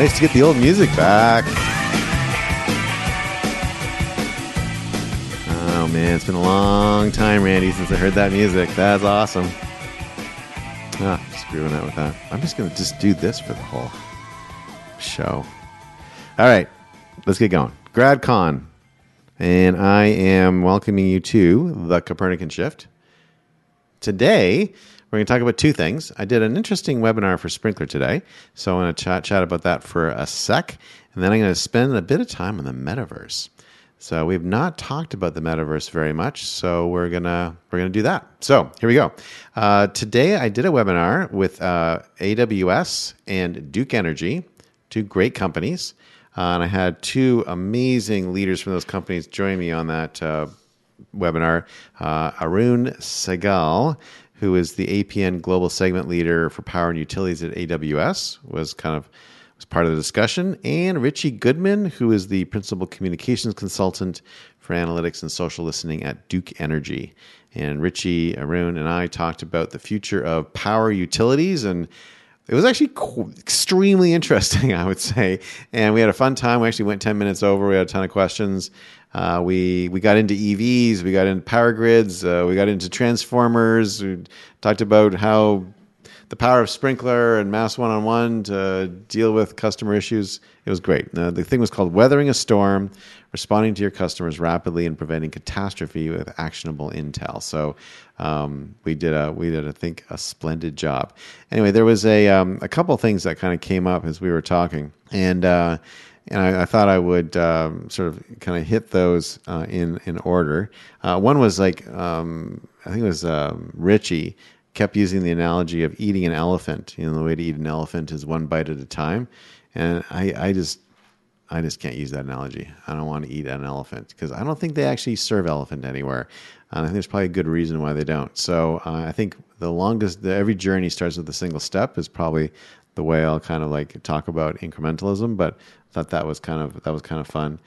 Nice to get the old music back. Oh, man, it's been a long time, Randy, since I heard that music. That's awesome. Ah, screwing out with that. I'm just going to just do this for the whole show. All right, let's get going. Brad Kahn, and I am welcoming you to the Copernican Shift. Today, we're going to talk about two things. I did an interesting webinar for Sprinklr today, so I want to chat about that for a sec, and then I'm going to spend a bit of time on the metaverse. So we've not talked about the metaverse very much, so we're gonna do that. So here we go. Today, I did a webinar with AWS and Duke Energy, two great companies, and I had two amazing leaders from those companies join me on that webinar. Arun Sehgal, who is the APN Global Segment Leader for Power and Utilities at AWS, was part of the discussion. And Richie Goodman, who is the Principal Communications Consultant for Analytics and Social Listening at Duke Energy. And Richie, Arun, and I talked about the future of power utilities, and it was actually extremely interesting, I would say. And we had a fun time. We actually went 10 minutes over. We had a ton of questions. We got into EVs. We got into power grids. We got into transformers. We talked about how the power of Sprinklr and Mass One-on-One to deal with customer issues. It was great. The thing was called Weathering a Storm, Responding to Your Customers Rapidly and Preventing Catastrophe with Actionable Intel. So we did, I think, a splendid job. Anyway, there was a couple of things that kind of came up as we were talking, and I thought I would sort of kind of hit those in order. One was like I think it was Richie kept using the analogy of eating an elephant. You know, the way to eat an elephant is one bite at a time, and I just can't use that analogy. I don't want to eat an elephant because I don't think they actually serve elephant anywhere. And I think there's probably a good reason why they don't. So I think every journey starts with a single step is probably the way I'll kind of like talk about incrementalism. But I thought that was kind of fun.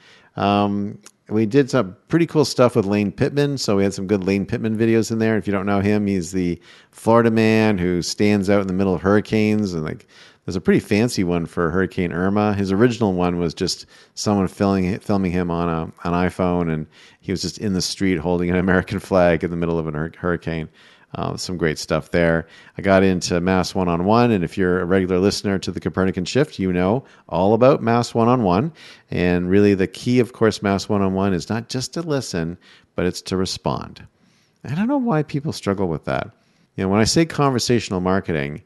We did some pretty cool stuff with Lane Pittman. So we had some good Lane Pittman videos in there. If you don't know him, he's the Florida man who stands out in the middle of hurricanes and like. There's a pretty fancy one for Hurricane Irma. His original one was just someone filming him on an iPhone, and he was just in the street holding an American flag in the middle of a hurricane. Some great stuff there. I got into Mass One-on-One, and if you're a regular listener to the Copernican Shift, you know all about Mass One-on-One. And really the key, of course, Mass One-on-One is not just to listen, but it's to respond. I don't know why people struggle with that. You know, when I say conversational marketing,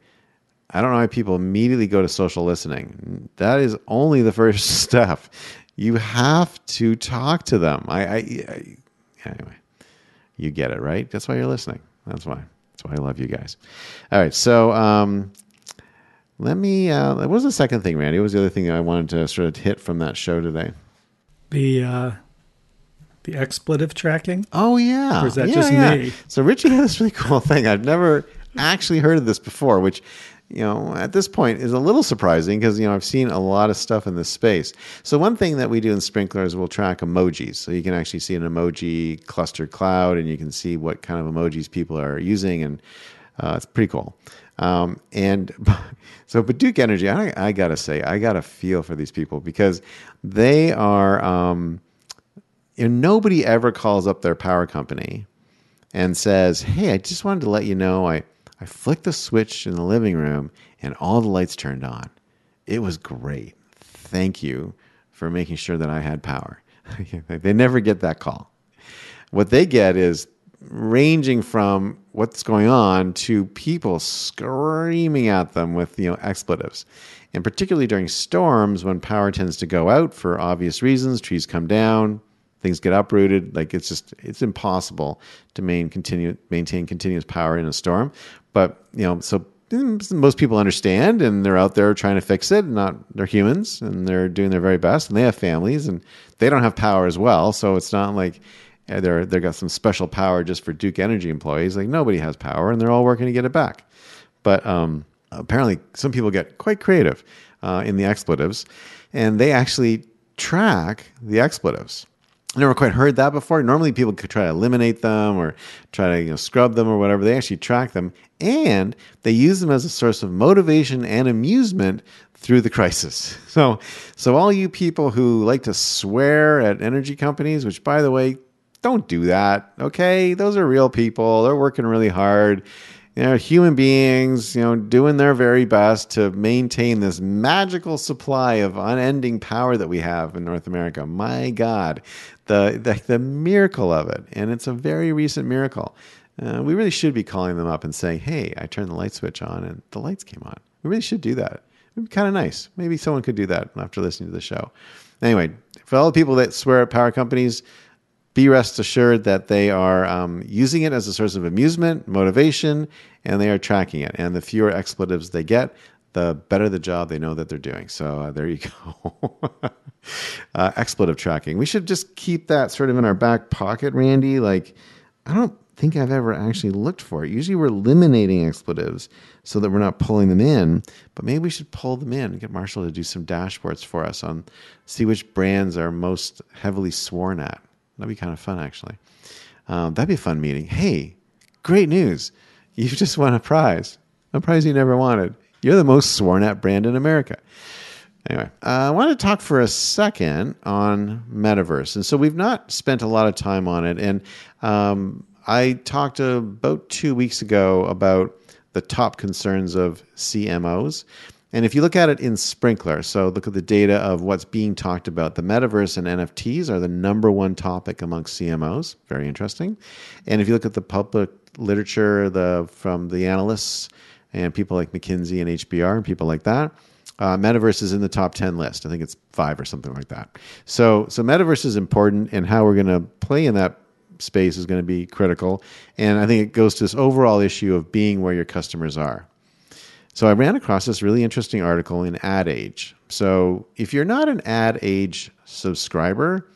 I don't know why people immediately go to social listening. That is only the first step. You have to talk to them. Anyway, you get it, right? That's why you're listening. That's why I love you guys. All right, so what was the second thing, Randy? What was the other thing I wanted to sort of hit from that show today? The expletive tracking? Oh, yeah. Or is that me? So Richard had this really cool thing. I've never actually heard of this before, which... you know, at this point is a little surprising because, you know, I've seen a lot of stuff in this space. So one thing that we do in Sprinklr is we'll track emojis. So you can actually see an emoji cluster cloud and you can see what kind of emojis people are using. And it's pretty cool. But Duke Energy, I got to say, I got a feel for these people because they are, nobody ever calls up their power company and says, hey, I just wanted to let you know I flicked the switch in the living room and all the lights turned on. It was great. Thank you for making sure that I had power. They never get that call. What they get is ranging from what's going on to people screaming at them with, you know, expletives. And particularly during storms when power tends to go out for obvious reasons, trees come down, things get uprooted. Like it's impossible to maintain continuous power in a storm. But, you know, so most people understand and they're out there trying to fix it. They're humans and they're doing their very best and they have families and they don't have power as well. So it's not like they've got some special power just for Duke Energy employees. Like nobody has power and they're all working to get it back. But apparently some people get quite creative in the expletives and they actually track the expletives. I never quite heard that before. Normally people could try to eliminate them or try to scrub them or whatever. They actually track them and they use them as a source of motivation and amusement through the crisis. So all you people who like to swear at energy companies, which, by the way, don't do that, okay? Those are real people. They're working really hard. They're human beings, doing their very best to maintain this magical supply of unending power that we have in North America. My God, the miracle of it. And it's a very recent miracle. We really should be calling them up and saying, hey, I turned the light switch on and the lights came on. We really should do that. It would be kind of nice. Maybe someone could do that after listening to the show. Anyway, for all the people that swear at power companies, be rest assured that they are using it as a source of amusement, motivation, and they are tracking it. And the fewer expletives they get, the better the job they know that they're doing. So there you go. Expletive tracking. We should just keep that sort of in our back pocket, Randy. Like, I don't think I've ever actually looked for it. Usually we're eliminating expletives so that we're not pulling them in, but maybe we should pull them in and get Marshall to do some dashboards for us on see which brands are most heavily sworn at. That'd be kind of fun, actually. That'd be a fun meeting. Hey, great news. You just won a prize you never wanted. You're the most sworn at brand in America. Anyway, I wanted to talk for a second on metaverse. And so we've not spent a lot of time on it. And I talked about 2 weeks ago about the top concerns of CMOs. And if you look at it in Sprinklr, so look at the data of what's being talked about, the metaverse and NFTs are the #1 topic amongst CMOs. Very interesting. And if you look at the public literature from the analysts and people like McKinsey and HBR and people like that, metaverse is in the top 10 list. I think it's 5 or something like that. So metaverse is important, and how we're going to play in that space is going to be critical. And I think it goes to this overall issue of being where your customers are. So I ran across this really interesting article in AdAge. So if you're not an AdAge subscriber,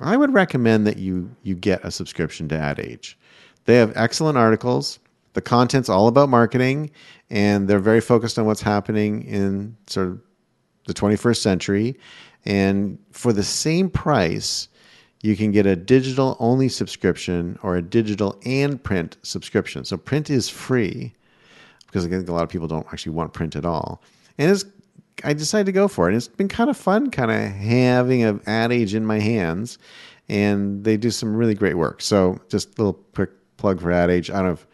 I would recommend that you get a subscription to AdAge. They have excellent articles. The content's all about marketing, and they're very focused on what's happening in sort of the 21st century. And for the same price, you can get a digital-only subscription or a digital and print subscription. So print is free, because I think a lot of people don't actually want print at all. And I decided to go for it. And it's been kind of fun, kind of having an AdAge in my hands. And they do some really great work. So just a little quick plug for AdAge. I have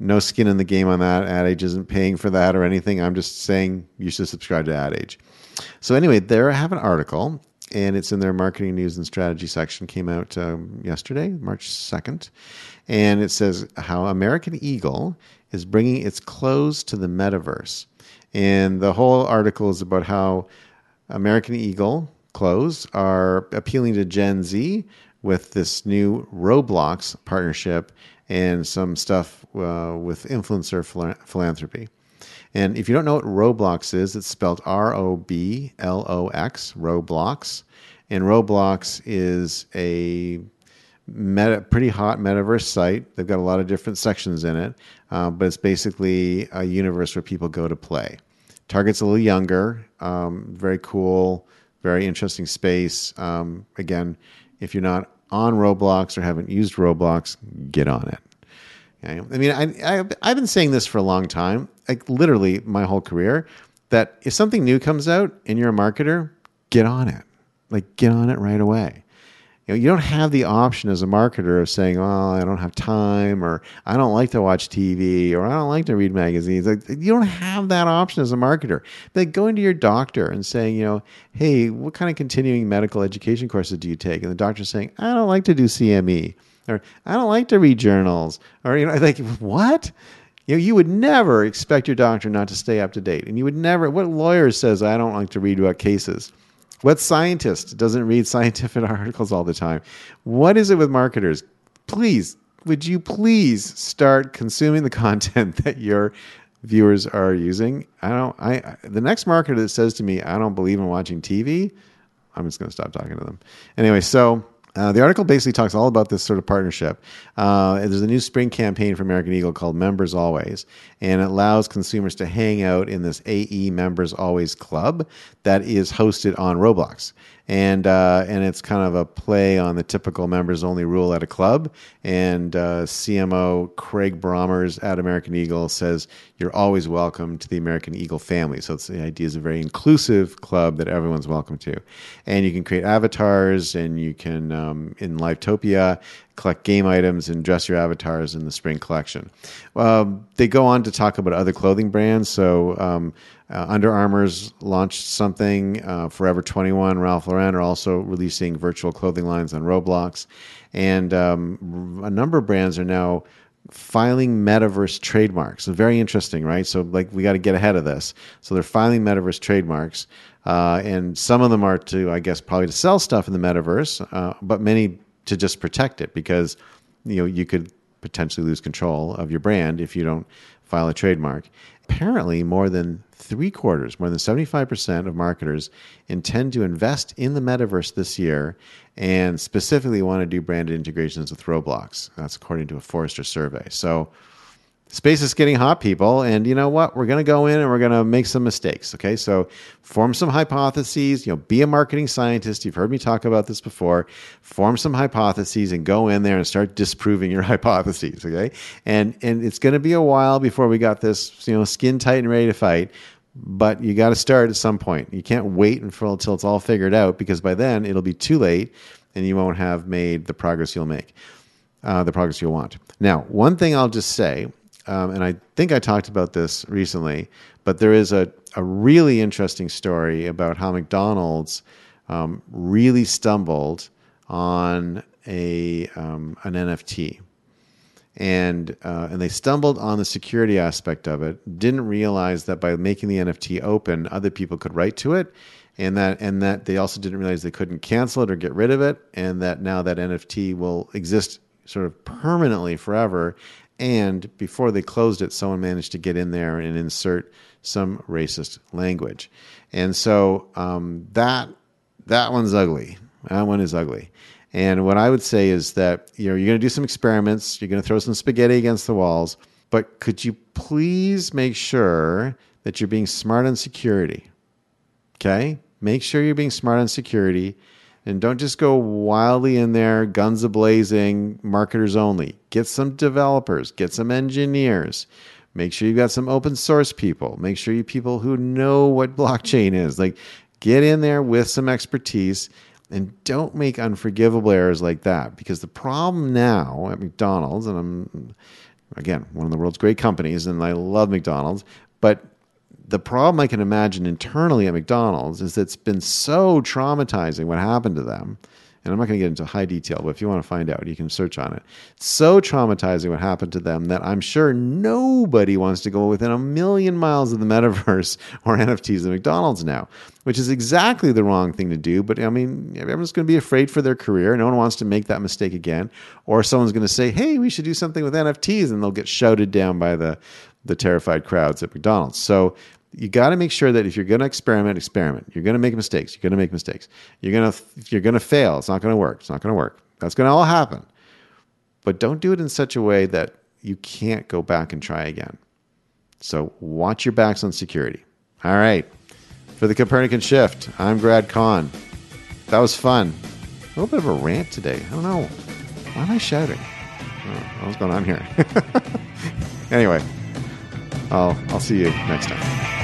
no skin in the game on that. AdAge isn't paying for that or anything. I'm just saying you should subscribe to AdAge. So anyway, there I have an article. And it's in their marketing news and strategy section. Came out yesterday, March 2nd. And it says how American Eagle is bringing its clothes to the metaverse. And the whole article is about how American Eagle clothes are appealing to Gen Z with this new Roblox partnership and some stuff with influencer philanthropy. And if you don't know what Roblox is, it's spelled R-O-B-L-O-X, Roblox. And Roblox is a pretty hot metaverse site. They've got a lot of different sections in it, but it's basically a universe where people go to play. Target's a little younger, very cool, very interesting space. Again, if you're not on Roblox or haven't used Roblox, get on it. Okay? I mean, I've been saying this for a long time, like literally my whole career, that if something new comes out and you're a marketer, get on it. Like, get on it right away. You don't have the option as a marketer of saying, oh, I don't have time, or I don't like to watch TV, or I don't like to read magazines. Like, you don't have that option as a marketer. Like going to your doctor and saying, hey, what kind of continuing medical education courses do you take? And the doctor's saying, I don't like to do CME, or I don't like to read journals, or, like, what? You would never expect your doctor not to stay up to date. And you would never, what lawyer says, I don't like to read about cases? What scientist doesn't read scientific articles all the time? What is it with marketers? Please, would you please start consuming the content that your viewers are using? The next marketer that says to me, I don't believe in watching TV, I'm just going to stop talking to them. Anyway, so the article basically talks all about this sort of partnership. There's a new spring campaign for American Eagle called Members Always, and it allows consumers to hang out in this AE Members Always Club that is hosted on Roblox. and it's kind of a play on the typical members-only rule at a club. And CMO Craig Brommers at American Eagle says, you're always welcome to the American Eagle family. So it's, the idea is a very inclusive club that everyone's welcome to. And you can create avatars, and you can, in Livetopia, collect game items and dress your avatars in the spring collection. They go on to talk about other clothing brands. So Under Armour's launched something. Forever 21, Ralph Lauren are also releasing virtual clothing lines on Roblox. And a number of brands are now filing metaverse trademarks. So very interesting, right? So like, we got to get ahead of this. So they're filing metaverse trademarks. And some of them are to, I guess, probably to sell stuff in the metaverse, but many to just protect it, because you know you could potentially lose control of your brand if you don't file a trademark. Apparently, more than three-quarters, more than 75% of marketers intend to invest in the metaverse this year, and specifically want to do branded integrations with Roblox. That's according to a Forrester survey. So space is getting hot, people, and you know what? We're going to go in and we're going to make some mistakes, okay? So form some hypotheses, you know, be a marketing scientist. You've heard me talk about this before. Form some hypotheses and go in there and start disproving your hypotheses, okay? And it's going to be a while before we got this, you know, skin tight and ready to fight, but you got to start at some point. You can't wait until it's all figured out, because by then it'll be too late and you won't have made the progress you'll make, the progress you'll want. Now, one thing I'll just say, and I think I talked about this recently, but there is a really interesting story about how McDonald's really stumbled on an NFT, and they stumbled on the security aspect of it. Didn't realize that by making the NFT open, other people could write to it, and that they also didn't realize they couldn't cancel it or get rid of it, and that now that NFT will exist sort of permanently forever. And before they closed it, someone managed to get in there and insert some racist language. And so that one's ugly. That one is ugly. And what I would say is that, you know, you're going to do some experiments. You're going to throw some spaghetti against the walls. But could you please make sure that you're being smart on security? Okay? Make sure you're being smart on security. And don't just go wildly in there, guns a-blazing, marketers only. Get some developers. Get some engineers. Make sure you've got some open source people. Make sure you people who know what blockchain is. Like, get in there with some expertise, and don't make unforgivable errors like that. Because the problem now at McDonald's, and I'm, again, one of the world's great companies, and I love McDonald's, but the problem I can imagine internally at McDonald's is that it's been so traumatizing what happened to them. And I'm not going to get into high detail, but if you want to find out, you can search on it. It's so traumatizing what happened to them that I'm sure nobody wants to go within a million miles of the metaverse or NFTs at McDonald's now, which is exactly the wrong thing to do. But I mean, everyone's going to be afraid for their career. No one wants to make that mistake again. Or someone's going to say, hey, we should do something with NFTs, and they'll get shouted down by the terrified crowds at McDonald's. So you got to make sure that if you're going to experiment. You're going to make mistakes. You're going to fail. It's not going to work. That's going to all happen. But don't do it in such a way that you can't go back and try again. So watch your backs on security. All right. For the Copernican Shift, I'm Brad Kahn. That was fun. A little bit of a rant today. I don't know. Why am I shouting? Oh, what's going on here? Anyway. I'll see you next time.